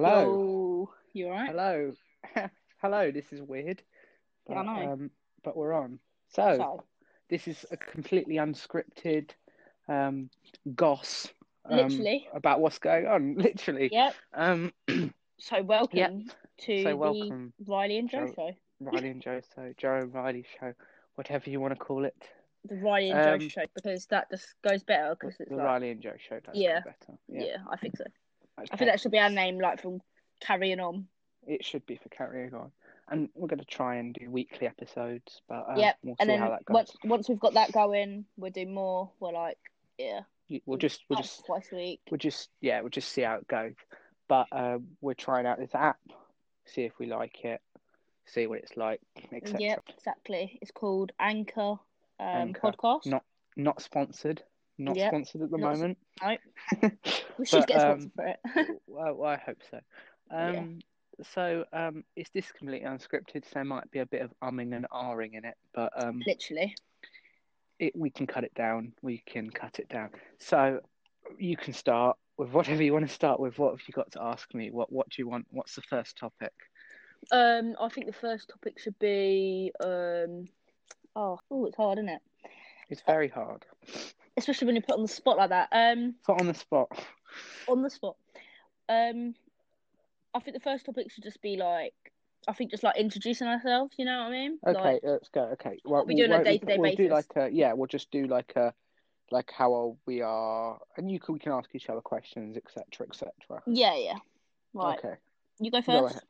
Hello. You alright? Hello. Hello, this is weird. But, yeah, I know. But we're on. So, this is a completely unscripted goss. Literally. About what's going on. Literally. Yep. Welcome the Riley and Joe show. Joe and Riley show, whatever you want to call it. The Riley and Joe show, because that just goes better. Cause it's the Riley and Joe show does go better. Yeah, I think so. Okay. I think that should be our name, like, from carrying on. It should be for carrying on. And we're going to try and do weekly episodes, but we'll see how that goes. Once we've got that going, we'll do more. We're like, We'll just twice a week. We'll just see how it goes. But we're trying out this app, see if we like it, see what it's like, etc. Yep, exactly. It's called Anchor, podcast. Not sponsored. Not sponsored at the moment. No. We should get sponsored for it. Well, I hope so. So, it's this completely unscripted, so there might be a bit of umming and ahhing in it, but literally, we can cut it down. So you can start with whatever you want to start with. What have you got to ask me? What do you want? What's the first topic? I think the first topic should be it's hard, isn't it? It's very hard. Especially when you put on the spot like that. Put on the spot. On the spot. I think the first topic should just be introducing ourselves. You know what I mean? Okay, let's go. Okay, well, we do on a day-to-day basis. We'll just do like how old we are, and we can ask each other questions, etc., etc. Yeah. Right. Okay. You go first. Go ahead.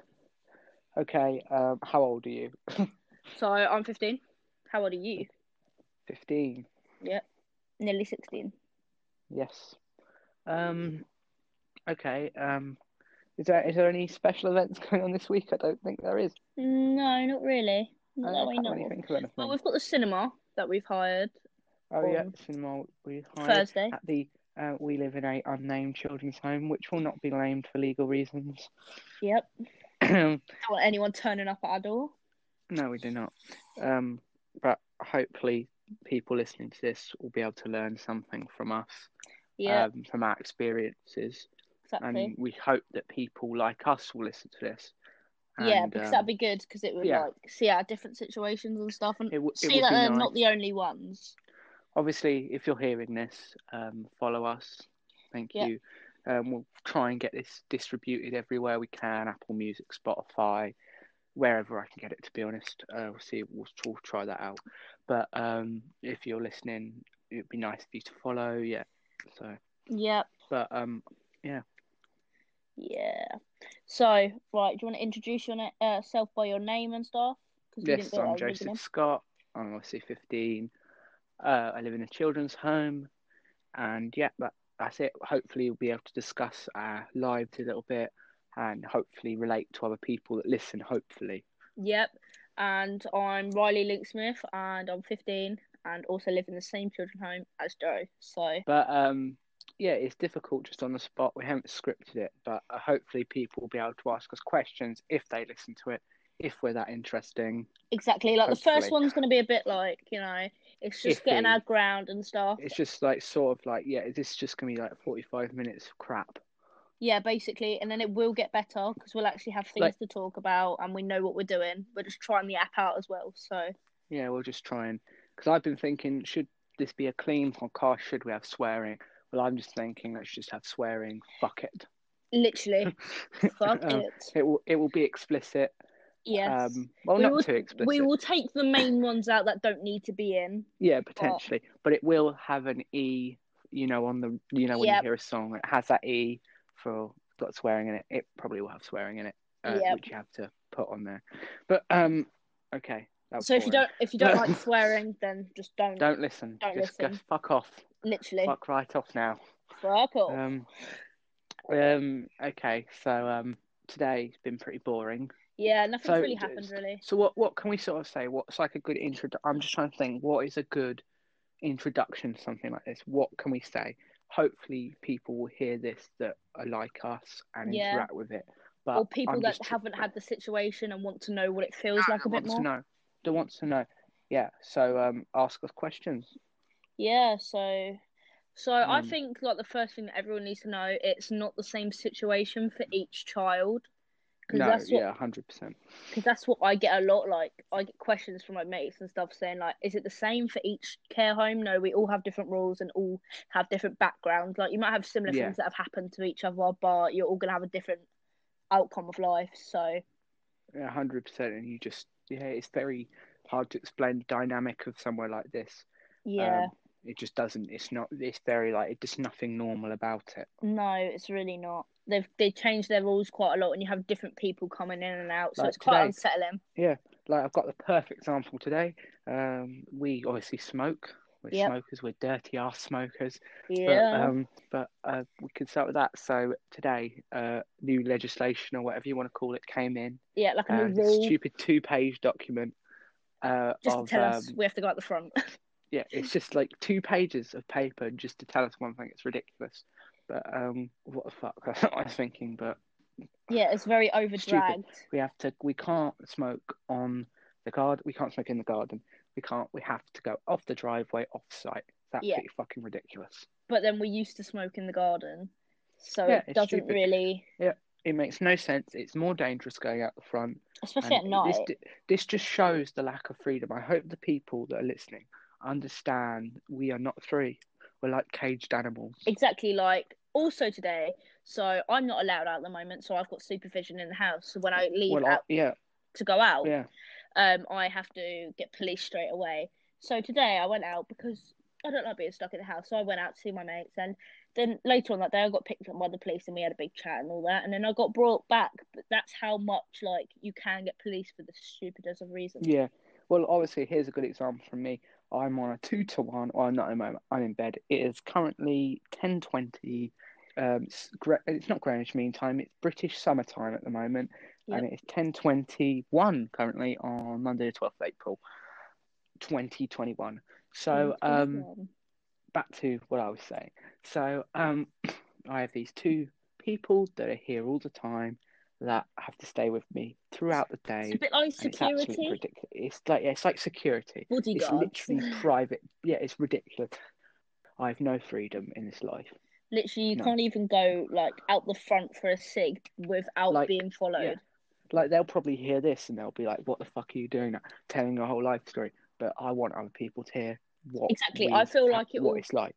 Okay. How old are you? So I'm 15. How old are you? 15. Yep. Nearly 16. Yes. Okay. Is there any special events going on this week? I don't think there is. No, not really. Not that I can't really think of anything. Well, we've got the cinema that we've hired. Oh yeah, the cinema we hired Thursday. At the we live in a unnamed children's home, which will not be named for legal reasons. Yep. Don't want anyone turning up at our door. No, we do not. But hopefully, people listening to this will be able to learn something from us. Yeah. From our experiences. Exactly. And we hope that people like us will listen to this. And, because that'd be good, because it would see our different situations and stuff, and see that they're not the only ones. Obviously, if you're hearing this, follow us. Thank you. We'll try and get this distributed everywhere we can: Apple Music, Spotify, wherever I can get it. To be honest, we'll see. We'll try that out. But if you're listening, it'd be nice for you to follow. Yeah. So. Yeah. But yeah. Yeah. So, right, do you want to introduce yourself by your name and stuff? Yes, I'm Joseph Scott. I'm obviously 15. I live in a children's home. And, that's it. Hopefully, we'll be able to discuss our lives a little bit and hopefully relate to other people that listen, hopefully. Yep. And I'm Riley Link-Smith, and I'm 15 and also live in the same children's home as Joe. So. But, yeah, it's difficult just on the spot. We haven't scripted it, but hopefully people will be able to ask us questions if they listen to it, if we're that interesting. Exactly. Like, hopefully. The first one's going to be a bit like, it's just iffy. Getting our ground and stuff. It's just like sort of like, this is just going to be like 45 minutes of crap. Yeah, basically. And then it will get better because we'll actually have things to talk about and we know what we're doing. We're just trying the app out as well. So, yeah, we'll just try and. Because I've been thinking, should this be a clean podcast? Should we have swearing? Well, I'm just thinking, let's just have swearing. Fuck it. Literally. Fuck it. It will be explicit. Yes. Not too explicit. We will take the main ones out that don't need to be in. Yeah, potentially. But it will have an E, on the, when you hear a song, it has that E for got swearing in it. It probably will have swearing in it, which you have to put on there. But, okay. So boring. if you don't like swearing, then just don't. Don't listen. Just fuck off. Literally. Fuck right off now. Fuck off. Okay. So today's been pretty boring. Yeah, nothing's really happened really. So what can we sort of say? What's like a good I'm just trying to think. What is a good introduction to something like this? What can we say? Hopefully, people will hear this that are like us and interact with it. But or people haven't had the situation and want to know what it feels like a bit more. They want to know. Yeah. So ask us questions. Yeah, so So I think, like, the first thing that everyone needs to know, it's not the same situation for each child. Cause that's what, 100%. Because that's what I get a lot. Like, I get questions from my mates and stuff saying, like, is it the same for each care home? No, we all have different rules and all have different backgrounds. Like, you might have similar things that have happened to each other, but you're all going to have a different outcome of life, so... 100%, and you just... Yeah, it's very hard to explain the dynamic of somewhere like this. Yeah. It just doesn't. It's not. It's very like. It's just nothing normal about it. No, it's really not. They changed their rules quite a lot, and you have different people coming in and out, so like it's quite unsettling. Yeah, like I've got the perfect example today. We obviously smoke. We're smokers. We're dirty ass smokers. Yeah. But we can start with that. So today, new legislation or whatever you want to call it came in. Yeah, like a new rule. Stupid 2-page document. Just to tell us we have to go out the front. Yeah, it's just like 2 pages of paper just to tell us one thing. It's ridiculous. But what the fuck? That's what I was thinking. But yeah, it's very overdragged. We can't smoke on the garden. We can't smoke in the garden. We have to go off the driveway, off site. That's absolutely fucking ridiculous. But then we used to smoke in the garden, so it doesn't really. Yeah, it makes no sense. It's more dangerous going out the front, especially at night. This just shows the lack of freedom. I hope the people that are listening understand we are not free. We're like caged animals. Exactly. Like, also today, so I'm not allowed out at the moment, so I've got supervision in the house. So when I leave to go out, I have to get police straight away. So today I went out because I don't like being stuck in the house, so I went out to see my mates, and then later on that day I got picked up by the police and we had a big chat and all that, and then I got brought back. But that's how much, like, you can get police for the stupidest of reasons. Yeah. Well, obviously, here's a good example from me. I'm on a 2-to-1. Well, not at the moment. I'm in bed. It is currently 10:20. It's not Greenwich Mean Time. It's British Summer Time at the moment. Yep. And it is 10:21 currently on Monday the 12th of April, 2021. So back to what I was saying. So I have these 2 people that are here all the time that have to stay with me throughout the day. It's a bit like security. It's absolutely ridiculous. It's like security. Bodyguards. It's literally private. Yeah, it's ridiculous. I have no freedom in this life. Literally, you can't even go, like, out the front for a cig without being followed. Yeah. Like, they'll probably hear this and they'll be like, what the fuck are you doing? Telling your whole life story. But I want other people to hear what exactly. I feel like it. What it's like.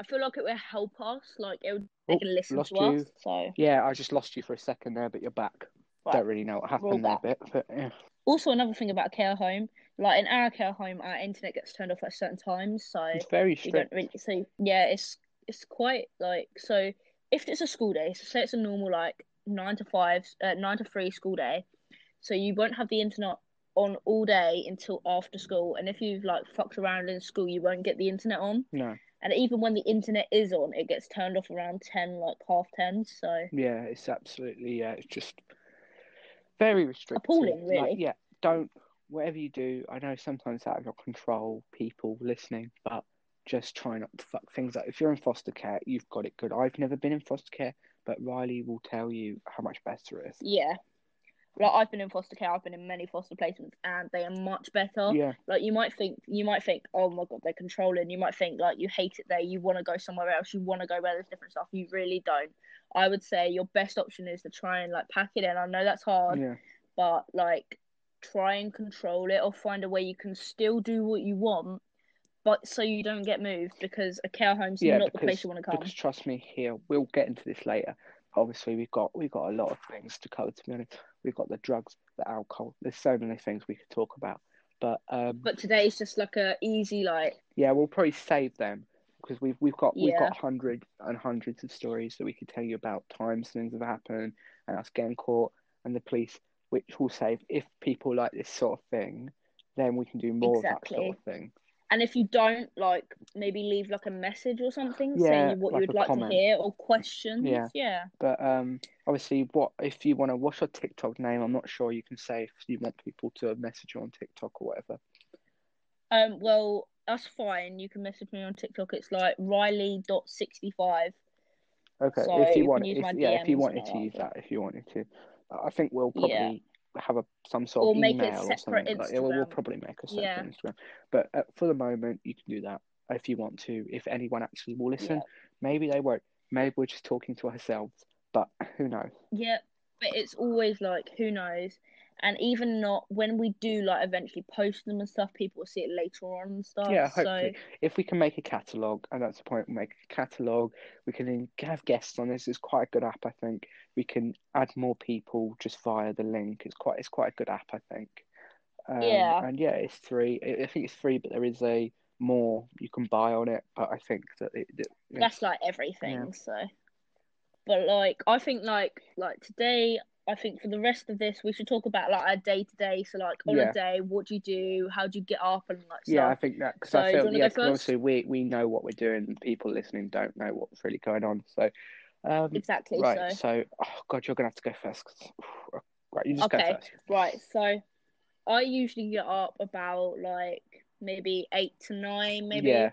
I feel like it will help us. Like, they can listen to us. So. Yeah, I just lost you for a second there, but you're back. Right. Don't really know what happened there a bit. But, yeah. Also, another thing about care home, like, in our care home, our internet gets turned off at certain times. So it's very strict. It's quite, like, so if it's a school day, so say it's a normal, like, 9 to 3 school day, so you won't have the internet on all day until after school. And if you've, like, fucked around in school, you won't get the internet on. No. And even when the internet is on, it gets turned off around 10, like, half 10, so... Yeah, it's absolutely, it's just very restrictive. Appalling, really. Like, yeah, whatever you do, I know sometimes out of your control, people listening, but just try not to fuck things up. If you're in foster care, you've got it good. I've never been in foster care, but Riley will tell you how much better it is. Yeah. Like, I've been in foster care, I've been in many foster placements, and they are much better. Yeah. Like, you might think, oh my God, they're controlling. You might think, like, you hate it there, you want to go somewhere else, you want to go where there's different stuff. You really don't. I would say your best option is to try and, like, pack it in. I know that's hard, but, like, try and control it or find a way you can still do what you want, but so you don't get moved, because a care home's not the place you want to come. Because trust me, here, we'll get into this later. Obviously, we've got a lot of things to cover, to be honest. We've got the drugs, the alcohol. There's so many things we could talk about. But today's just like a easy, like... Yeah, we'll probably save them, because we've got hundreds and hundreds of stories that we could tell you about times things have happened and us getting caught and the police, which will save. If people like this sort of thing, then we can do more of that sort of thing. And if you don't, like, maybe leave, like, a message or something saying what, like, you would like comment to hear, or questions. Yeah. But obviously, if you want to... What's your TikTok name? I'm not sure you can say if you want people to message you on TikTok or whatever. Well, that's fine. You can message me on TikTok. It's, like, Riley.65. Okay, so if you wanted to. I think we'll probably... Yeah. Have some sort or of email or something. Instagram. Like, we'll probably make a separate Instagram, but for the moment you can do that. if you want to, if anyone actually will listen. Yeah. Maybe they won't. Maybe we're just talking to ourselves, but who knows? Yeah, but it's always like, who knows? And even not when we do like eventually post them and stuff, people will see it later on and stuff. Yeah, hopefully. So if we can make a catalogue, and that's the point, we'll make a catalogue. We can then have guests on this. It's quite a good app, I think. We can add more people just via the link. It's quite a good app, I think. Yeah. And yeah, it's free. I think it's free, but there is a more you can buy on it. But I think that that's like everything. Yeah. So, but like I think like today. I think for the rest of this, we should talk about like our day to day. So, like on a day, what do you do? How do you get up and like stuff? Yeah, I think that because I feel obviously we know what we're doing, and people listening don't know what's really going on. So, exactly. Right. So, oh god, you're gonna have to go first. Right, you just go first. Right. So, I usually get up about like maybe 8 to 9, maybe. Yeah.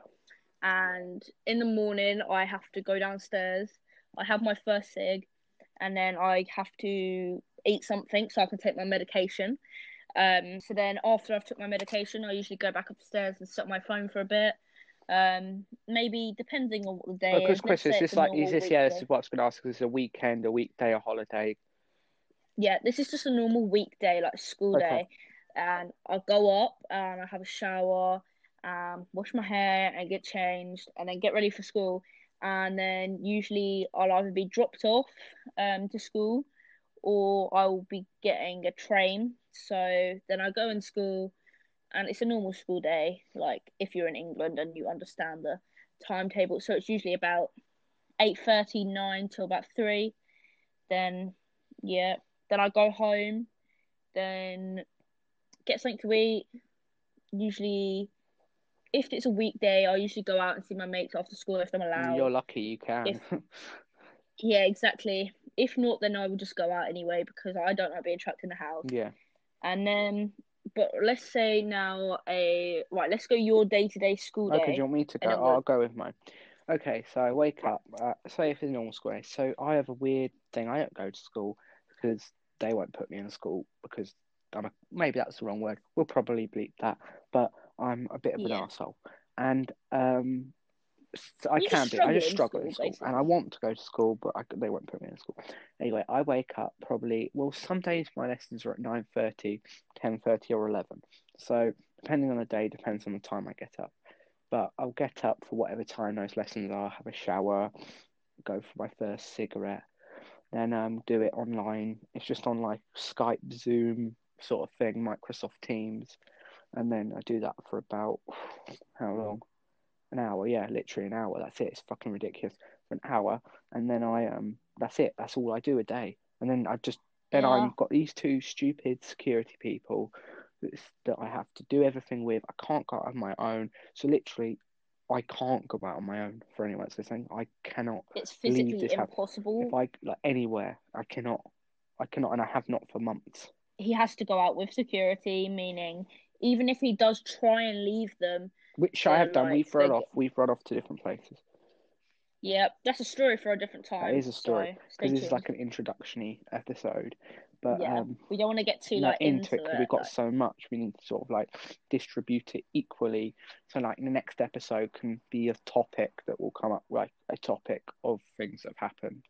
And in the morning, I have to go downstairs. I have my first cig. And then I have to eat something so I can take my medication. So then after I've took my medication, I usually go back upstairs and sit on my phone for a bit. Maybe depending on what the day is. Because Chris, this is what I was going to ask. Is this a weekend, a weekday, a holiday? Yeah, this is just a normal weekday, like school day. And I go up and I have a shower, wash my hair and get changed and then get ready for school. And then usually I'll either be dropped off to school or I'll be getting a train. So then I go in school and it's a normal school day, like if you're in England and you understand the timetable. So it's usually about 8:30, 9 till about 3. Then I go home, then get something to eat, usually... If it's a weekday, I usually go out and see my mates after school if I'm allowed. You're lucky you can. Yeah, exactly. If not, then I will just go out anyway because I don't like being trapped in the house. Yeah. And then, but let's say now let's go your day-to-day school day. Okay, do you want me to go? I'll go with mine. Okay, so I wake up, say if it's normal school day. So I have a weird thing. I don't go to school because they won't put me in school because maybe that's the wrong word. We'll probably bleep that, but... I'm a bit of an arsehole. And so I just struggle in school. Basically. And I want to go to school, but they won't put me in school. Anyway, I wake up probably... Well, some days my lessons are at 9:30, 10:30 or 11. So depending on the day, depends on the time I get up. But I'll get up for whatever time those lessons are, have a shower, go for my first cigarette, then do it online. It's just on like Skype, Zoom sort of thing, Microsoft Teams. And then I do that for about, how long? An hour, yeah, literally an hour. That's it. It's fucking ridiculous. For an hour. And then that's it. That's all I do a day. And then I've got these two stupid security people that I have to do everything with. I can't go out on my own. So literally, I can't go out on my own for anyone. So saying I cannot. It's physically impossible. If I like anywhere, I cannot, and I have not for months. He has to go out with security, meaning. Even if he does try and leave them. Which I have done. We've run off to different places. Yeah, that's a story for a different time. That is a story. Because this is like an introduction-y episode. But we don't want to get too like, into it. Because we've got so much. We need to sort of like distribute it equally. So like the next episode can be a topic that will come up. Like a topic of things that have happened.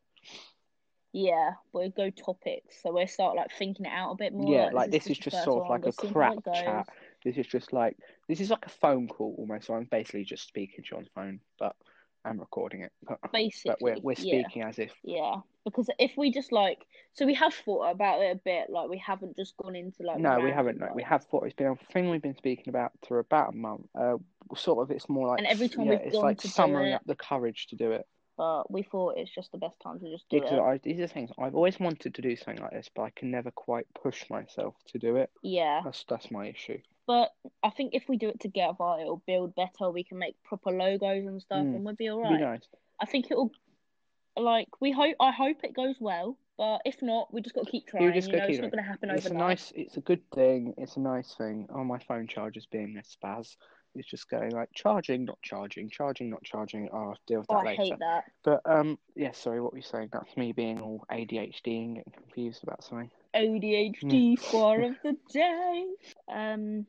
Yeah, we'll go topics. So we'll start like thinking it out a bit more. Yeah, like this is just sort of like a crap chat. This is like a phone call almost. So I'm basically just speaking to you on the phone, but I'm recording it. But we're speaking as if. Yeah, because if we just like, so we have thought about it a bit. Like we haven't just gone into like. No, we haven't. No, we have thought it's been a thing we've been speaking about for about a month. Sort of. It's more like. And every time we've gone to summing up the courage to do it. But we thought it's just the best time to just do it. These are things I've always wanted to do something like this, but I can never quite push myself to do it. Yeah. That's my issue. But I think if we do it together, it'll build better. We can make proper logos and stuff, and we'll be all right. It'd be nice. I think it'll, like, I hope it goes well. But if not, we just got to keep trying. It's not going to happen overnight. It's a good thing. It's a nice thing. Oh, my phone charger's being a spaz. is just going like charging, not charging, charging, not charging. Oh, I'll deal with that later. I hate that. But yeah, sorry, what were you saying? That's me being all ADHD and getting confused about something. ADHD for of the day. I can't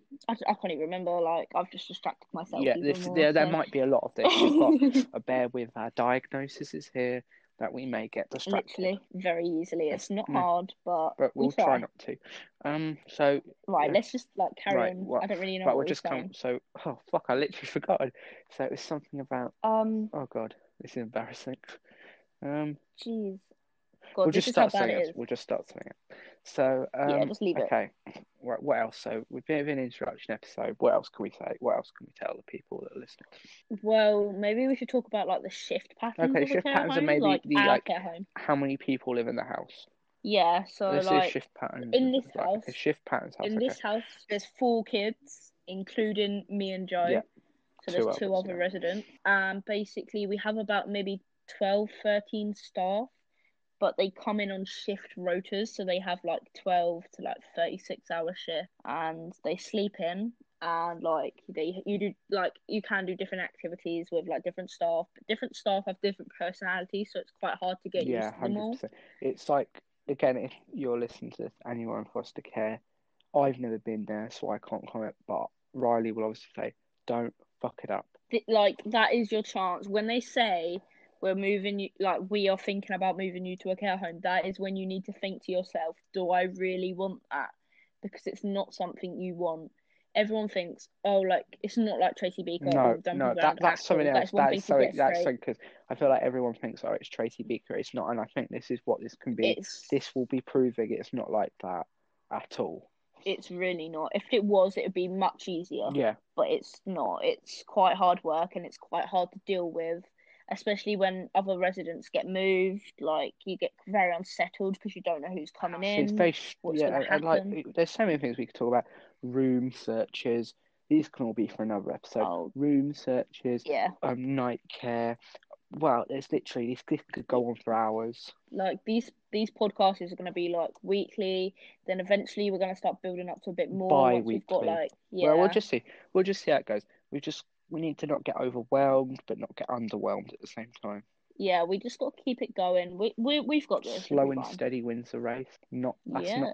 even remember. Like, I've just distracted myself. Yeah, there might be a lot of this. We've got a bear with our diagnoses here that we may get distracted. Literally, very easily. It's not hard, but we'll try not to. So right, let's just like carry on. Well, I don't really know. But we'll just come. So oh fuck, I literally forgot. So it was something about. Oh god, this is embarrassing. Jeez. God, we'll just start saying it. So, yeah, just leave it. Okay. Right, what else? So, we've been an introduction episode. What else can we say? What else can we tell the people that are listening? Well, maybe we should talk about like the shift patterns. Okay, shift patterns are maybe like, how many people live in the house. Yeah, so this like shift patterns in this house. Like, shift patterns. House, in this house, there's 4 kids, including me and Joe. Yeah, so there's 2 other residents. Basically, we have about maybe 12, 13 staff. But they come in on shift rotas, so they have, like, 12 to, like, 36-hour shift, and they sleep in, and, like, you can do different activities with, like, different staff, but different staff have different personalities, so it's quite hard to get used to them all. It's like, again, if you're listening to this and you're in foster care, I've never been there, so I can't comment, but Riley will obviously say, don't fuck it up. Like, that is your chance. When they say... we're moving you, like, we are thinking about moving you to a care home. That is when you need to think to yourself, do I really want that? Because it's not something you want. Everyone thinks, oh, like, it's not like Tracy Beaker. No, that's something else. That's something, because I feel like everyone thinks, oh, it's Tracy Beaker. It's not, and I think this is what this can be. This will be proving it's not like that at all. It's really not. If it was, it would be much easier. Yeah. But it's not. It's quite hard work, and it's quite hard to deal with. Especially when other residents get moved, like, you get very unsettled because you don't know who's coming in. It's very, there's so many things we could talk about. Room searches. These can all be for another episode. Oh, room searches. Yeah. Night care. Well, there's literally, this could go on for hours. Like, these podcasts are going to be, like, weekly. Then eventually we're going to start building up to a bit more. Bi-weekly. We've got, like, yeah. Well, we'll just see. We'll just see how it goes. We need to not get overwhelmed, but not get underwhelmed at the same time. Yeah, we just got to keep it going. We've got this. Slow and steady wins the race. That's not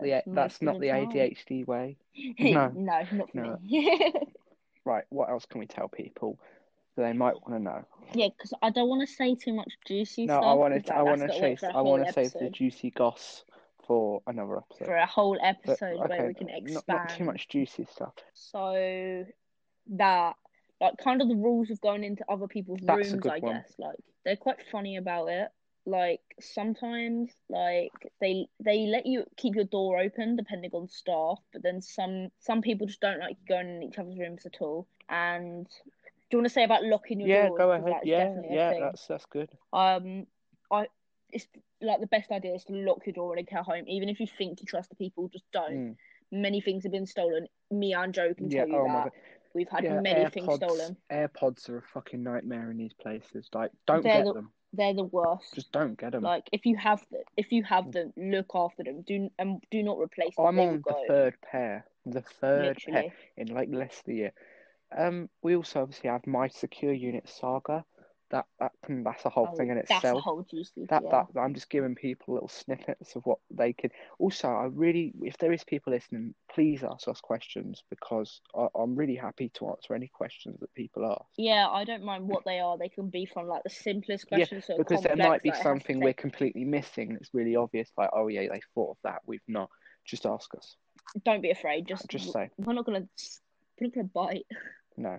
the ADHD way. No, not for me. Right, what else can we tell people that they might want to know? Yeah, because I don't want to say too much juicy stuff. No, I want to save the juicy goss for another episode. For a whole episode where we can expand. Not too much juicy stuff. So that. Like, kind of the rules of going into other people's rooms, I guess. Like, they're quite funny about it. Like, sometimes, like, they let you keep your door open, depending on staff. But then some people just don't like going in each other's rooms at all. And do you want to say about locking your door? Yeah, go ahead. Yeah, that's good. It's, like, the best idea is to lock your door in a care home. Even if you think you trust the people, just don't. Many things have been stolen. Me and Joe can tell you that. My God. We've had many things stolen. AirPods are a fucking nightmare in these places. Like, don't get them. They're the worst. Just don't get them. Like, if you have them, look after them. Do not replace them. I'm on the third pair. Literally. Pair in like less than a year. We also obviously have My Secure Unit Saga. That's a whole thing in itself. That's a whole juicy. That I'm just giving people little snippets of what they could. Also, if there is people listening, please ask us questions, because I'm really happy to answer any questions that people ask. Yeah, I don't mind what they are. They can be from like the simplest questions. Yeah, because complex, there might be something we're completely missing that's really obvious. Like, oh yeah, they thought of that. We've not. Just ask us. Don't be afraid. Just say. We're not gonna bite. No.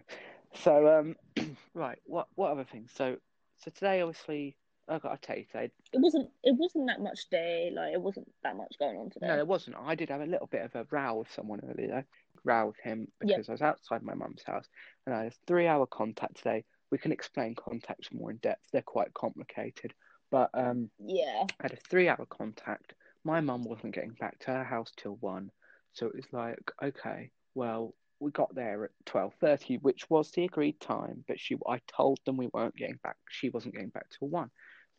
So, right, what other things? So today, obviously, I got to tell you today. It wasn't that much day, like, it wasn't that much going on today. No, it wasn't. I did have a little bit of a row with someone earlier. Row with him, because I was outside my mum's house, and I had a 3-hour contact today. We can explain contacts more in depth. They're quite complicated. But, I had a 3-hour contact. My mum wasn't getting back to her house till 1. So it was like, okay, well... we got there at 12:30, which was the agreed time, but I told them we weren't getting back. She wasn't getting back till 1.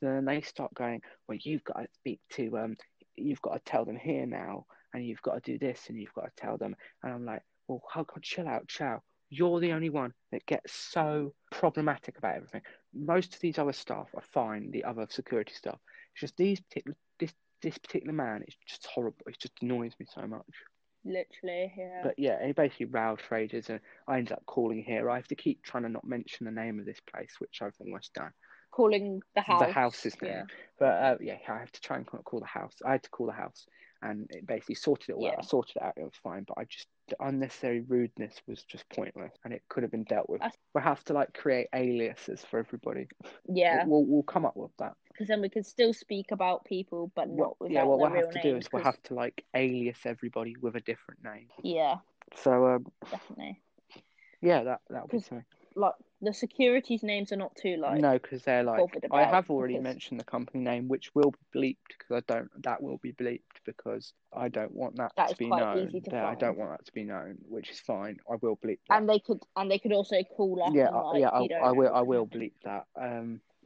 Then they start going, well, you've got to speak to, you've got to tell them here now, and you've got to do this, and you've got to tell them. And I'm like, well, how can chill out, chow. You're the only one that gets so problematic about everything. Most of these other staff are fine, the other security staff. It's just this particular man is just horrible. It just annoys me so much. Literally, yeah. But yeah, he basically riled for ages, and I ended up calling here. I have to keep trying to not mention the name of this place, which I've almost done. Calling the house. The house's name. Yeah. But yeah, I have to try and call the house. I had to call the house, and it basically sorted it all out. I sorted it out. It was fine, but I just, the unnecessary rudeness was just pointless, and it could have been dealt with. We'll have to like create aliases for everybody. Yeah. We'll come up with that. Because then we can still speak about people, but not without their real name. Yeah, what we'll have to do is we'll have to, like, alias everybody with a different name. Yeah. So, definitely. Yeah, that'll be something. Like, the security's names are not too, like... No, because they're, like... I have already mentioned the company name, which will be bleeped, because I don't... That will be bleeped, because I don't want that to be known. That is quite easy to find. I don't want that to be known, which is fine. I will bleep that. And they could also call up. Yeah, and, like, I will bleep that.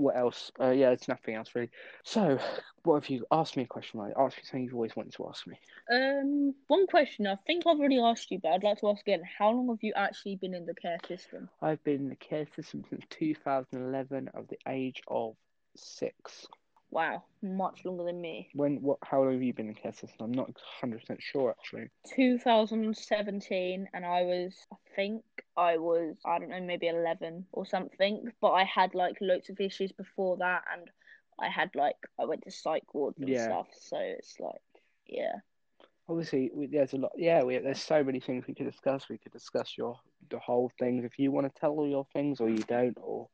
What else? Yeah, it's nothing else really. So, what have you asked me a question? Like, ask me something you've always wanted to ask me. One question I think I've already asked you, but I'd like to ask again. How long have you actually been in the care system? I've been in the care system since 2011, at the age of 6. Wow, much longer than me. How long have you been in the care system? I'm not 100% sure, actually. 2017, and I was, I don't know, maybe 11 or something, but I had, like, loads of issues before that, and I went to psych wards and stuff, so it's like, yeah. Obviously, there's a lot. Yeah, there's so many things we could discuss. We could discuss the whole thing if you want to tell all your things, or you don't, or...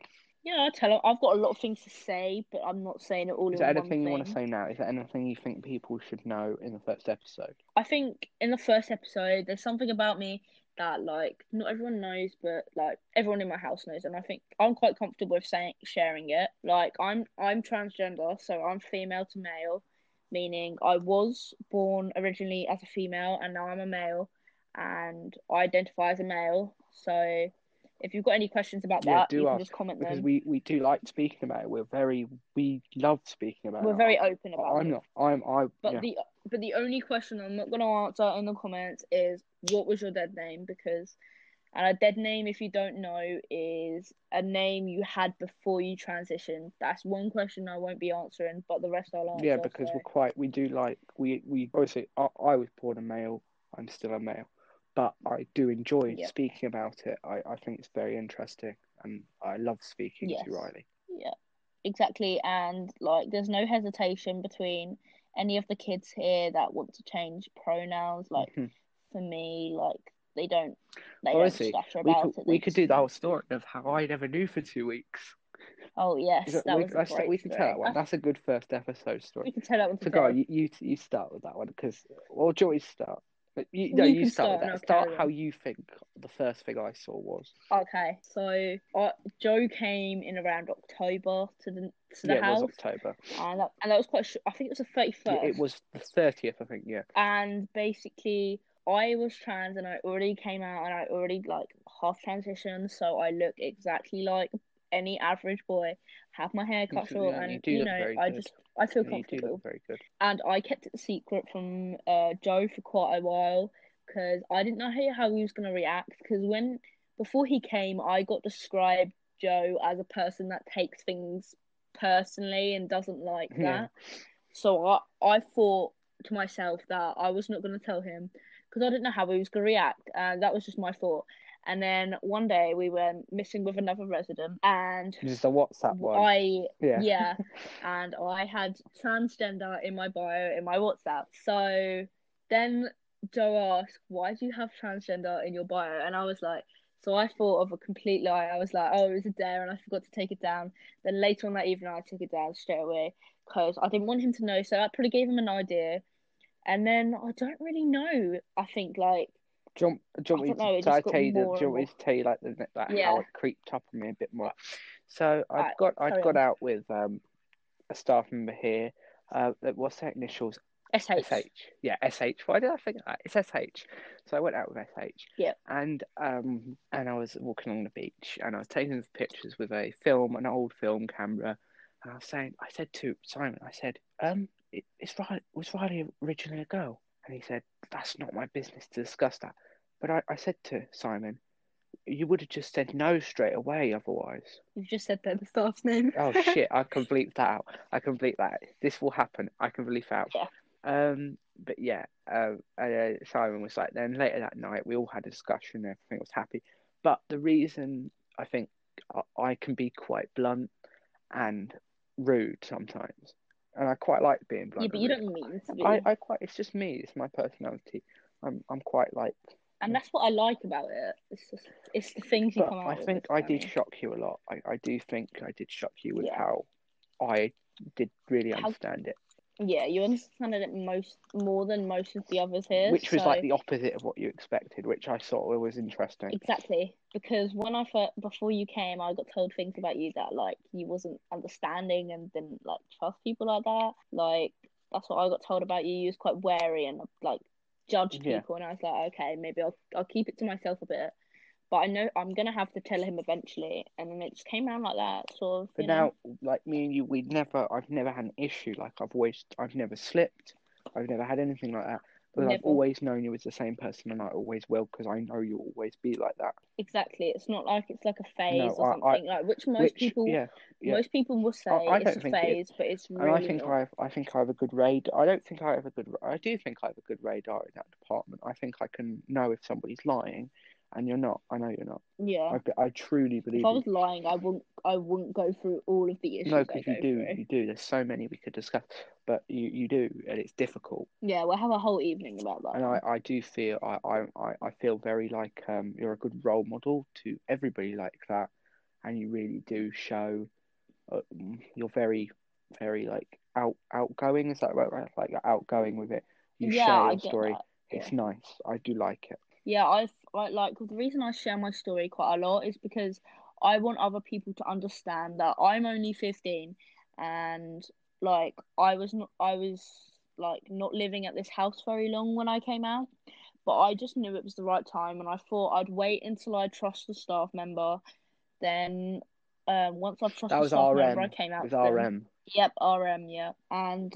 Yeah, I've got a lot of things to say, but I'm not saying it all in one thing. Is there anything you want to say now? Is there anything you think people should know in the first episode? I think in the first episode, there's something about me that, like, not everyone knows, but, like, everyone in my house knows, and I think I'm quite comfortable with sharing it. Like, I'm transgender, so I'm female to male, meaning I was born originally as a female, and now I'm a male, and I identify as a male, so... If you've got any questions about that, you can just comment them. Because we do like speaking about it. We love speaking about it. We're very open about it. But the only question I'm not going to answer in the comments is, what was your dead name? And a dead name, if you don't know, is a name you had before you transitioned. That's one question I won't be answering, but the rest I'll answer. Yeah, because obviously, I was born a male. I'm still a male. But I do enjoy speaking about it. I think it's very interesting, and I love speaking to Riley. Yeah, exactly. And, like, there's no hesitation between any of the kids here that want to change pronouns. Like, for me, like, they don't stutter about it. We could do the whole story of how I never knew for 2 weeks. Oh, yes, we can tell that one. That's a good first episode story. We can tell that one. So, go on, you start with that one, because... Or do you want me to start? But you start with that. Start how you think the first thing I saw was. Okay, so Joe came in around October to the house. Yeah, it was October. And that was quite I think it was the 31st. Yeah, it was the 30th, I think, yeah. And basically, I was trans, and I already came out, and I already, like, half transitioned, so I look exactly like any average boy, have my hair cut short, and I feel comfortable. You look very good. And I kept it secret from Joe for quite a while, because I didn't know how he was going to react, because before he came, I got described Joe as a person that takes things personally and doesn't like that. So I thought to myself that I was not going to tell him, because I didn't know how he was going to react, and that was just my thought. And then one day we were missing with another resident, and this is the WhatsApp one. And I had transgender in my bio in my WhatsApp. So then Joe asked, "Why do you have transgender in your bio?" And I was like, so I thought of a complete lie. I was like, oh, it was a dare, and I forgot to take it down. Then later on that evening, I took it down straight away, because I didn't want him to know. So that probably gave him an idea. And then I don't really know. I think, like. Do you want me to tell you how it creeped up on me a bit more? So I got out with a staff member here. What's their initials? SH. Yeah, SH. Why did I think that? It's SH. So I went out with SH. Yeah. And I was walking along the beach, and I was taking pictures with an old film camera, and I said to Simon, was Riley originally a girl? And he said, that's not my business to discuss that. But I said to Simon, You would have just said no straight away otherwise. You've just said that the staff's name. Oh, shit. I can bleep that out. I can bleep that. This will happen. I can bleep out. Yeah. But yeah, Simon was like, then later that night, we all had a discussion. Everything was happy. But the reason I think I can be quite blunt and rude sometimes, and I quite like being blunt. Yeah, but you don't mean to be. I quite. It's just me. It's my personality. I'm quite like. And that's what I like about it. It's just, it's the things you come out with. I think I did shock you a lot. I do think I did shock you with how I did really understand it. Yeah, you understood it more than most of the others here. Which was like the opposite of what you expected, which I thought was interesting. Exactly, because when I first, before you came, I got told things about you that like you wasn't understanding and didn't like trust people like that. Like that's what I got told about you. You was quite wary and like judge people, and I was like, okay, maybe I'll keep it to myself a bit. But I know I'm gonna have to tell him eventually, and then it just came around like that, sort of. But now, like me and you, I've never had an issue. Like I've never slipped. I've never had anything like that. But I've always known you as the same person, and I always will, because I know you'll always be like that. Exactly. It's not like it's like a phase or something like which most people. Yeah. Most people will say it's a phase, but it's really. And I do think I have a good radar in that department. I think I can know if somebody's lying. And you're not. I know you're not. Yeah. I truly believe. If I was lying, I wouldn't go through all of the issues. No, because you do. There's so many we could discuss, but you do, and it's difficult. Yeah, we'll have a whole evening about that. And I do feel I feel very like you're a good role model to everybody like that, and you really do show. You're very, very like outgoing. Is that right? Like you're outgoing with it. You share your story. Yeah. It's nice. I do like it. Yeah, I like the reason I share my story quite a lot is because I want other people to understand that I'm only 15 and like I was not living at this house very long when I came out, but I just knew it was the right time and I thought I'd wait until I trust the staff member. Then once I've trusted the staff member, I came out. It was RM. Yep, RM. Yeah, and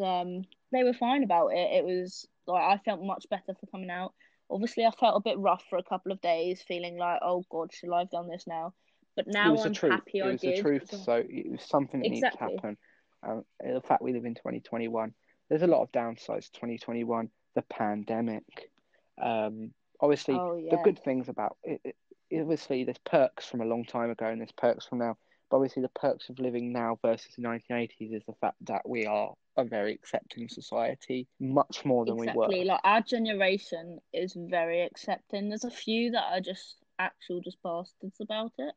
they were fine about it. It was like I felt much better for coming out. Obviously, I felt a bit rough for a couple of days, feeling like, oh, God, should I have done this now? But now I'm happy I did. It was the truth, so it was something that needs to happen. The fact we live in 2021, there's a lot of downsides. 2021, the pandemic. Obviously, the good things about it, obviously, there's perks from a long time ago and there's perks from now. But obviously, the perks of living now versus the 1980s is the fact that we are a very accepting society, much more than we were. Exactly, like our generation is very accepting. There's a few that are just just bastards about it,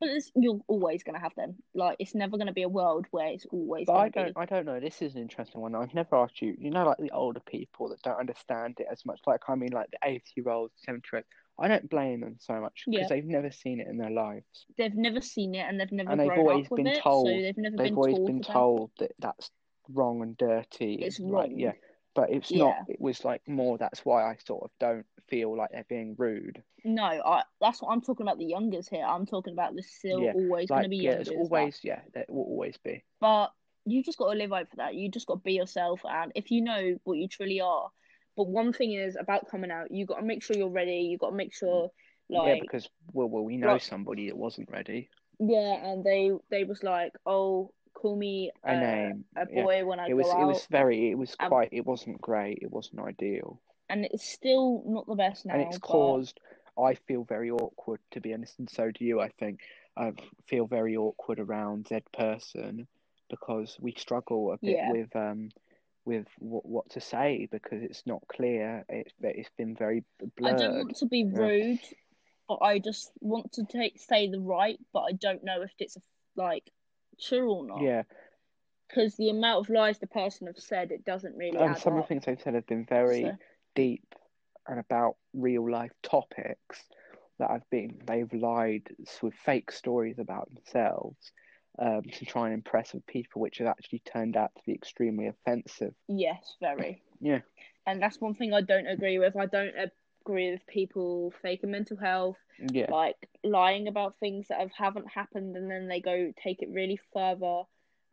but you're always going to have them. Like it's never going to be a world where it's always. But I don't know. This is an interesting one. I've never asked you. You know, like the older people that don't understand it as much. Like I mean, like the 80-year-olds, 70-year-olds. I don't blame them so much because they've never seen it in their lives. They've never seen it, and they've never. And they've always been told. They've always been told that that's wrong and dirty. It's wrong. Like, yeah, but it's not. It was like more. That's why I sort of don't feel like they're being rude. No, that's what I'm talking about. The youngers here. I'm talking about the still always going to be youngers. It's always it will always be. But you just got to live out for that. You just got to be yourself, and if you know what you truly are. But one thing is about coming out, you got to make sure you're ready. You got to make sure, like because we know somebody that wasn't ready. Yeah, and they was like, oh, call me a name, a boy when I go out. It wasn't great. It wasn't ideal. And it's still not the best now. And it's caused. I feel very awkward, to be honest, and so do you. I think I feel very awkward around that person because we struggle a bit with what to say because it's not clear. It's been very blurred. I don't want to be rude, but I just want to say the right, but I don't know if it's like true or not. Yeah. Because the amount of lies the person have said, it doesn't really add up. Some of the things they've said have been very deep and about real life topics that they've lied with fake stories about themselves. To try and impress with people, which have actually turned out to be extremely offensive. Yes, very. Yeah. And that's one thing I don't agree with. I don't agree with people faking mental health, like lying about things that haven't happened, and then they go take it really further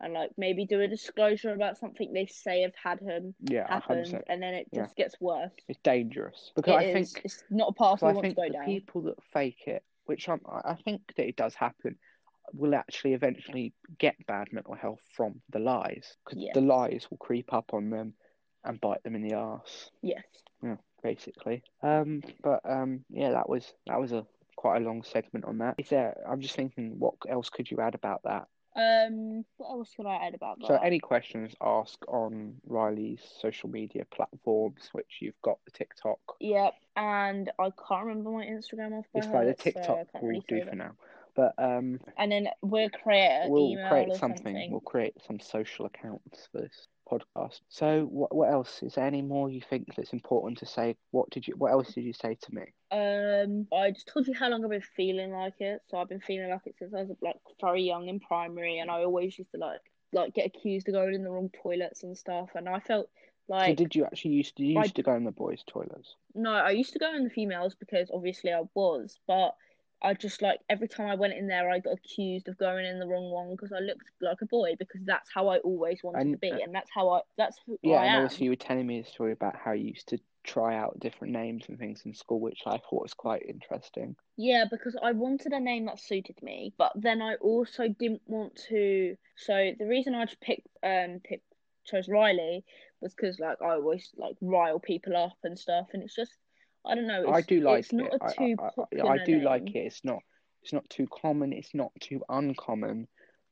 and like maybe do a disclosure about something they say have happened, 100%. And then it just gets worse. It's dangerous. Because I think it's not a path we want to go down. People that fake it which I think that it does happen, will actually eventually get bad mental health from the lies, because the lies will creep up on them and bite them in the arse. Yes. Yeah, basically. But that was a quite a long segment on that. I'm just thinking, what else could you add about that? What else could I add about that? So any questions, ask on Riley's social media platforms, which you've got the TikTok. Yep, and I can't remember my Instagram off by heart. It's fine, the TikTok will do for now. But and then we'll create something. We'll create some social accounts for this podcast. So what else? Is there any more you think that's important to say? What else did you say to me? I just told you how long I've been feeling like it. So I've been feeling like it since I was like very young in primary, and I always used to like get accused of going in the wrong toilets and stuff, and I felt like... So did you actually used to go in the boys' toilets? No, I used to go in the females because obviously I was, but I just, like, every time I went in there, I got accused of going in the wrong one because I looked like a boy, because that's how I always wanted to be, and that's who I am. Yeah, and also you were telling me a story about how you used to try out different names and things in school, which I thought was quite interesting. Yeah, because I wanted a name that suited me, but then I also didn't want to... So the reason I just chose Riley was because, like, I always, like, rile people up and stuff, and it's just... I don't know. I do like it. It's not a too popular name. I do like it. It's not too common. It's not too uncommon,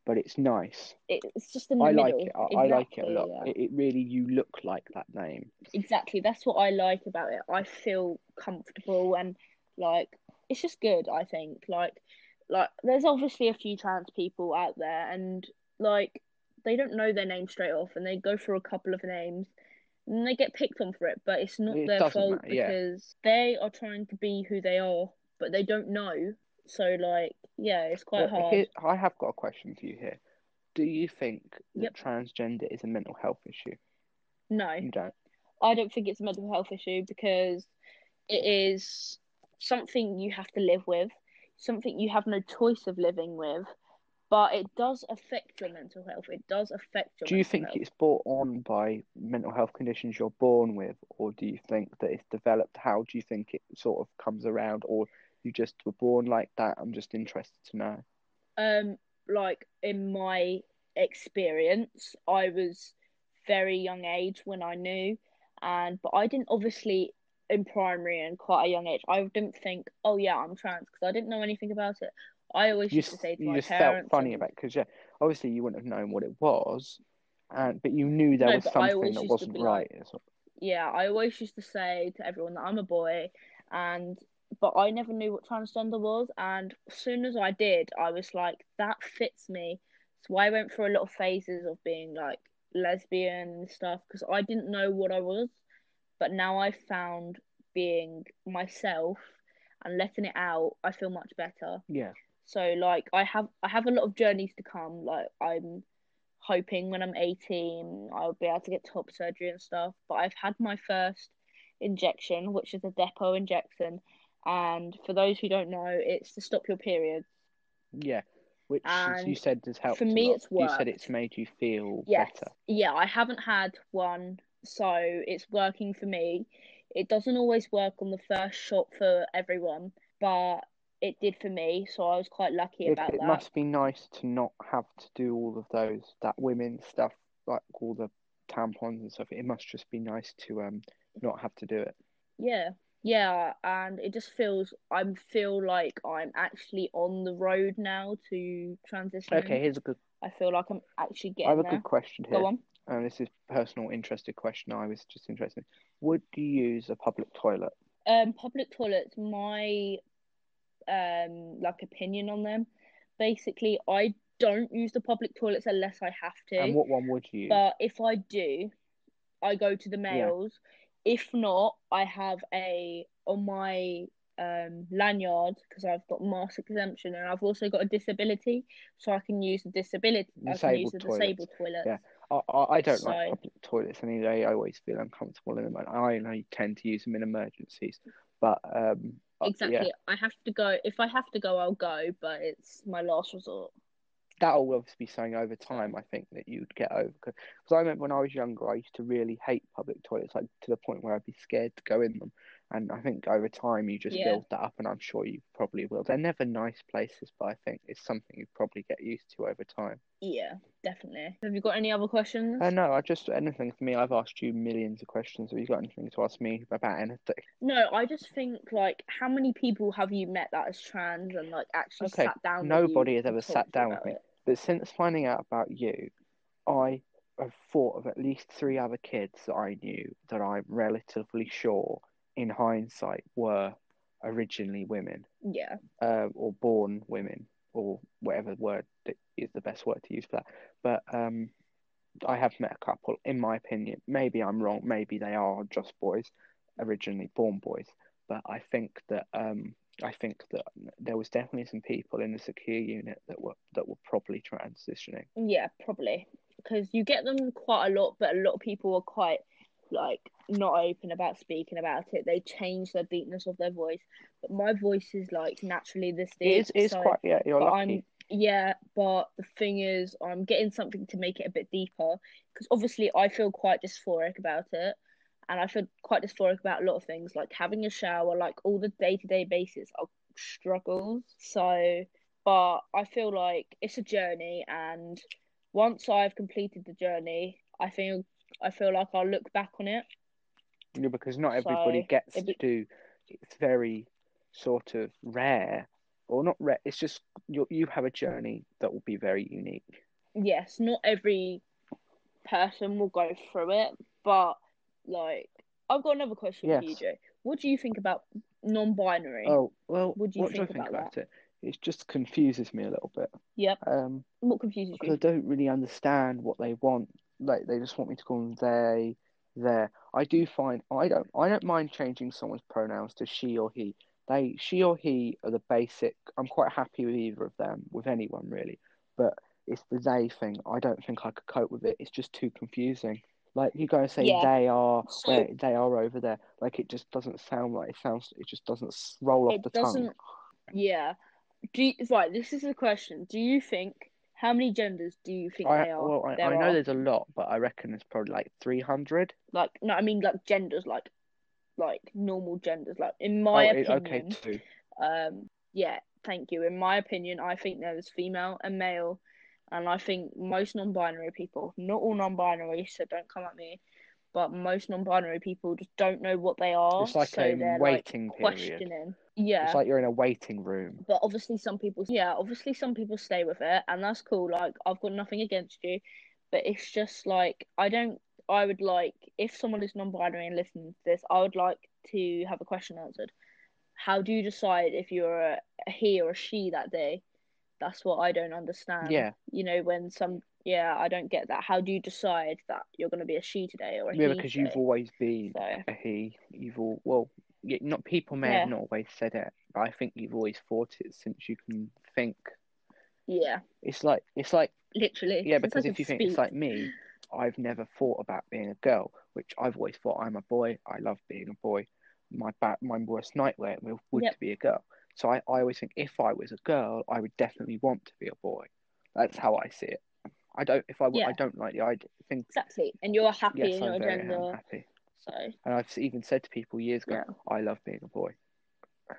but it's nice. It's just in the middle. I like it. I like it a lot. Yeah. It really, you look like that name. Exactly. That's what I like about it. I feel comfortable and like it's just good. I think like there's obviously a few trans people out there, and like they don't know their name straight off, and they go for a couple of names. And they get picked on for it, but it's not their fault because they are trying to be who they are, but they don't know. So, like, yeah, it's quite hard. I have got a question for you here. Do you think that transgender is a mental health issue? No. You don't? I don't think it's a mental health issue because it is something you have to live with, something you have no choice of living with. But it does affect your mental health. It does affect your mental health. Do you think it's brought on by mental health conditions you're born with, or do you think that it's developed? How do you think it sort of comes around, or you just were born like that? I'm just interested to know. Like, in my experience, I was very young age when I knew, but I didn't obviously... in primary and quite a young age, I didn't think, oh yeah, I'm trans, because I didn't know anything about it. I always used to say to my parents... You just felt funny about it, because obviously you wouldn't have known what it was, but you knew there was something that wasn't right. Yeah, I always used to say to everyone that I'm a boy, but I never knew what transgender was, and as soon as I did, I was like, that fits me. So I went through a lot of phases of being, like, lesbian and stuff, because I didn't know what I was, but now I found being myself and letting it out, I feel much better. Yeah. So, like, I have a lot of journeys to come. Like, I'm hoping when I'm 18, I'll be able to get top surgery and stuff. But I've had my first injection, which is a depot injection. And for those who don't know, it's to stop your periods. Yeah, which you said has helped. For me, it's worked. You said it's made you feel better. Yeah, I haven't had one, so it's working for me. It doesn't always work on the first shot for everyone, but it did for me, so I was quite lucky about that. It must be nice to not have to do all of that women's stuff, like all the tampons and stuff. It must just be nice to not have to do it. Yeah, and it just feels, I feel like I'm actually on the road now to transition. Okay, here's a good... I feel like I'm actually getting there. I have a good question here. Go on. And this is a personal, interested question. I was just interested. Would you use a public toilet? Public toilets, my opinion on them. Basically, I don't use the public toilets unless I have to. And what one would you use? But if I do, I go to the males. Yeah. If not, I have on my lanyard, because I've got mask exemption and I've also got a disability, so I can use the disability. Disabled toilet. Yeah. I don't like public toilets anyway. I always feel uncomfortable in them. I tend to use them in emergencies, but exactly. Yeah. I have to go. If I have to go, I'll go, but it's my last resort. That'll obviously be something over time. I think that you'd get over, because I remember when I was younger, I used to really hate public toilets, like to the point where I'd be scared to go in them. And I think over time you just build that up, and I'm sure you probably will. They're never nice places, but I think it's something you probably get used to over time. Yeah, definitely. Have you got any other questions? No, I just anything for me. I've asked you millions of questions. Have you got anything to ask me about anything? No, I just think, like, how many people have you met that is trans and, like, actually sat down with you? Nobody has ever sat down with me. But since finding out about you, I have thought of at least 3 other kids that I knew that I'm relatively sure in hindsight were originally women, or born women, or whatever word that is the best word to use for that. But I have met a couple, in my opinion. Maybe I'm wrong, maybe they are just boys, originally born boys, but I think that there was definitely some people in the secure unit that were probably transitioning. Yeah, probably, because you get them quite a lot, but a lot of people are quite, like, not open about speaking about it. They change the deepness of their voice, but my voice is, like, naturally this deep. It is so, quite, you're lucky. But the thing is, I'm getting something to make it a bit deeper, because obviously I feel quite dysphoric about it, and I feel quite dysphoric about a lot of things, like having a shower, like all the day-to-day basis are struggles. So, but I feel like it's a journey, and once I've completed the journey, I feel like I'll look back on it. Yeah, because not everybody gets to do. It's very sort of rare, or not rare. It's just you have a journey that will be very unique. Yes, not every person will go through it, but, like, I've got another question for you, Joe. What do you think about non-binary? Oh, well, what do you think about it? It just confuses me a little bit. Yep. What confuses you? Because I don't really understand what they want. Like, they just want me to call them they, their. I don't mind changing someone's pronouns to she or he. She or he are the basic. I'm quite happy with either of them, with anyone really. But it's the they thing. I don't think I could cope with it. It's just too confusing. Like, you guys say they are, they are over there. Like, it just doesn't sound right. It just doesn't roll off the tongue. Yeah. This is the question. Do you think? How many genders do you think they are? Well, I know there's a lot, but I reckon it's probably like 300. Like, no, I mean, like, genders, like normal genders. Like, in my opinion, okay, 2. Yeah, thank you. In my opinion, I think there's female and male, and I think most non-binary people, not all non-binary, so don't come at me, but most non-binary people just don't know what they are. It's like a waiting period. Yeah. It's like you're in a waiting room. But obviously some people stay with it, and that's cool. Like, I've got nothing against you, but it's just like, I would like, if someone is non-binary and listening to this, I would like to have a question answered. How do you decide if you're a he or a she that day? That's what I don't understand. Yeah. You know, when some, I don't get that. How do you decide that you're going to be a she today or a he? Yeah, because you've always been a he. People may have not always said it, but I think you've always thought it since you can think. Yeah. It's like literally. Yeah, because if you think it's like me, I've never thought about being a girl, which I've always thought I'm a boy. I love being a boy. My worst nightmare would to be a girl. So I always think if I was a girl, I would definitely want to be a boy. That's how I see it. I don't like the idea. Exactly. And you're happy in your gender. I'm happy. So. And I've even said to people years ago, I love being a boy.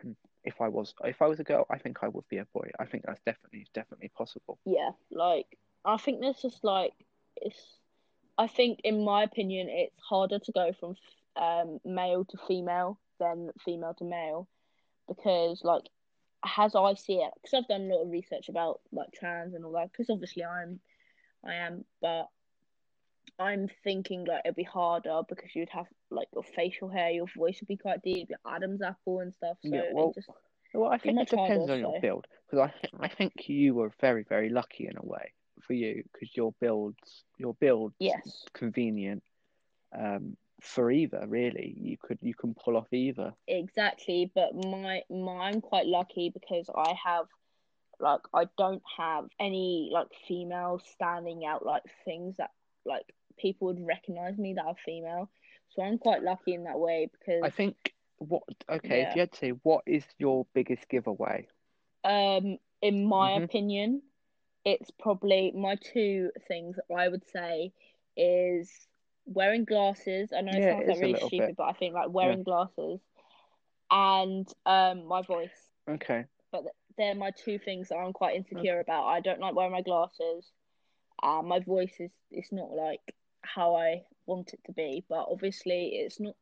And if I was a girl, I think I would be a boy. I think that's definitely possible. Yeah, like, I think there's just, like, I think, in my opinion, it's harder to go from male to female than female to male, because, like, as I see it, because I've done a lot of research about, like, trans and all that, because obviously I am, but I'm thinking, like, it'd be harder because you'd have, like, your facial hair, your voice would be quite deep, your Adam's apple and stuff. So I think it depends on your build, because I think you were very, very lucky in a way for you, because your build's convenient for either. Really, you can pull off either. Exactly, but I'm quite lucky because I have. Like, I don't have any, like, female standing out, like, things that, like, people would recognise me that are female. So I'm quite lucky in that way, because... I think, if you had to say, what is your biggest giveaway? In my opinion, it's probably my 2 things that I would say is wearing glasses. I know it sounds like really stupid, but I think, like, wearing glasses and my voice. Okay. But they're my two things that I'm quite insecure about. I don't like wearing my glasses. My voice is, it's not like how I want it to be, but obviously it's not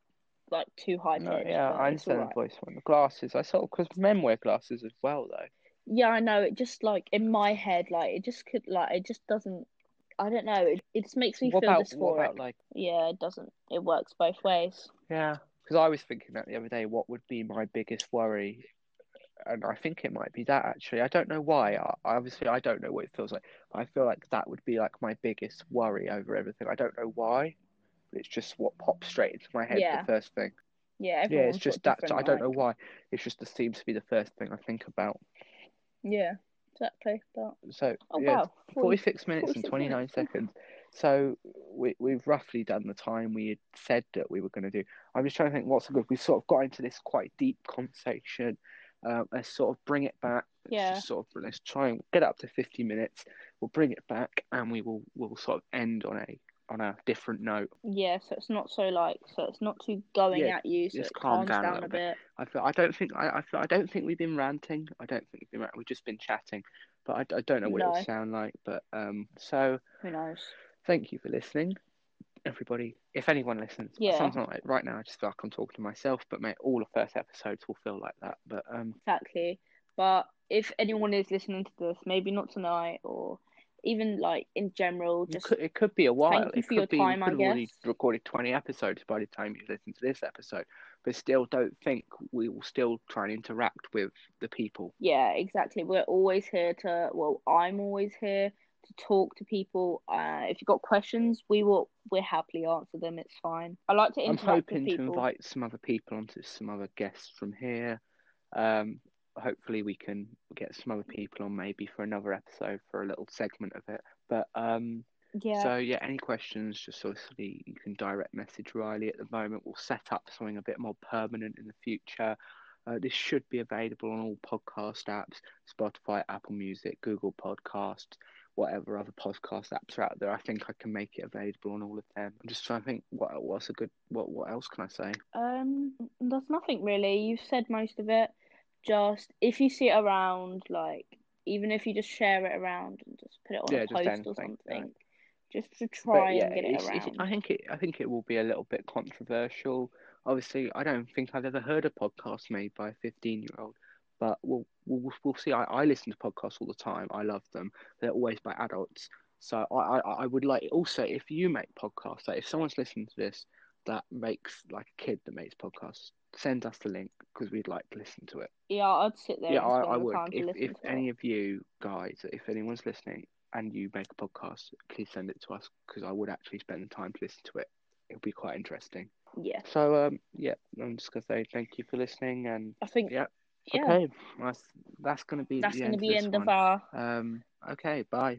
like too high. No, yeah, I understand the voice one. The glasses, I sort of, because men wear glasses as well, though. Yeah, I know. It just like in my head, like it just could, like it just doesn't. I don't know. It just makes me feel dysphoric. What about, like, yeah, it doesn't. It works both ways. Yeah, because I was thinking that the other day. What would be my biggest worry? And I think it might be that, actually. I don't know why. Obviously, I don't know what it feels like. I feel like that would be, like, my biggest worry over everything. I don't know why, but it's just what pops straight into my head, the first thing. Yeah, yeah, it's just that. I don't know why. It's just, it seems to be the first thing I think about. Yeah, exactly. But... So, oh, yeah, wow. 46 minutes and 29 seconds. So, we've roughly done the time we had said that we were going to do. I'm just trying to think what's good. We've sort of got into this quite deep conversation. Let's sort of bring it back. Let's try and get up to 50 minutes. We'll bring it back, and we'll sort of end on a different note. Yeah, so it's not it's not too going at you. So just calm down a bit. I don't think we've been ranting. I don't think we've been ranting. We've just been chatting, but I don't know what it will sound like. But so who knows? Thank you for listening, everybody. If anyone listens, sounds like right now I just feel like I'm talking to myself, but mate, all the first episodes will feel like that. But exactly. But if anyone is listening to this, maybe not tonight, or even like in general, it could be a while. Thank you for your time, I guess. You could have already recorded 20 episodes by the time you listen to this episode, but still don't think we will still try and interact with the people. Yeah, exactly. We're always here I'm always here to talk to people. If you've got questions, we'll happily answer them. It's fine. I like to interact. I'm hoping with people. To invite some other people onto some other guests from here. Hopefully we can get some other people on, maybe for another episode, for a little segment of it. But any questions, just obviously you can direct message Riley at the moment. We'll set up something a bit more permanent in the future. This should be available on all podcast apps: Spotify, Apple Music, Google Podcasts, whatever other podcast apps are out there. I think I can make it available on all of them. I'm just trying to think what else can I say? There's nothing really. You've said most of it. Just if you see it around, like even if you just share it around and just put it on a post or something. Like... Just to try and get it around. I think it will be a little bit controversial. Obviously, I don't think I've ever heard a podcast made by a 15-year-old, but we'll see. I listen to podcasts all the time. I love them. They're always by adults. So I would like, also, if you make podcasts, like if someone's listening to this that makes, like a kid that makes podcasts, send us the link because we'd like to listen to it. Yeah, I'd sit there. Yeah, I would. If any of you guys, if anyone's listening and you make a podcast, please send it to us because I would actually spend the time to listen to it. It'll be quite interesting. Yeah. So, I'm just going to say thank you for listening. And I think... Yeah. Yeah. Okay, that's going to be the end of our... Okay, bye.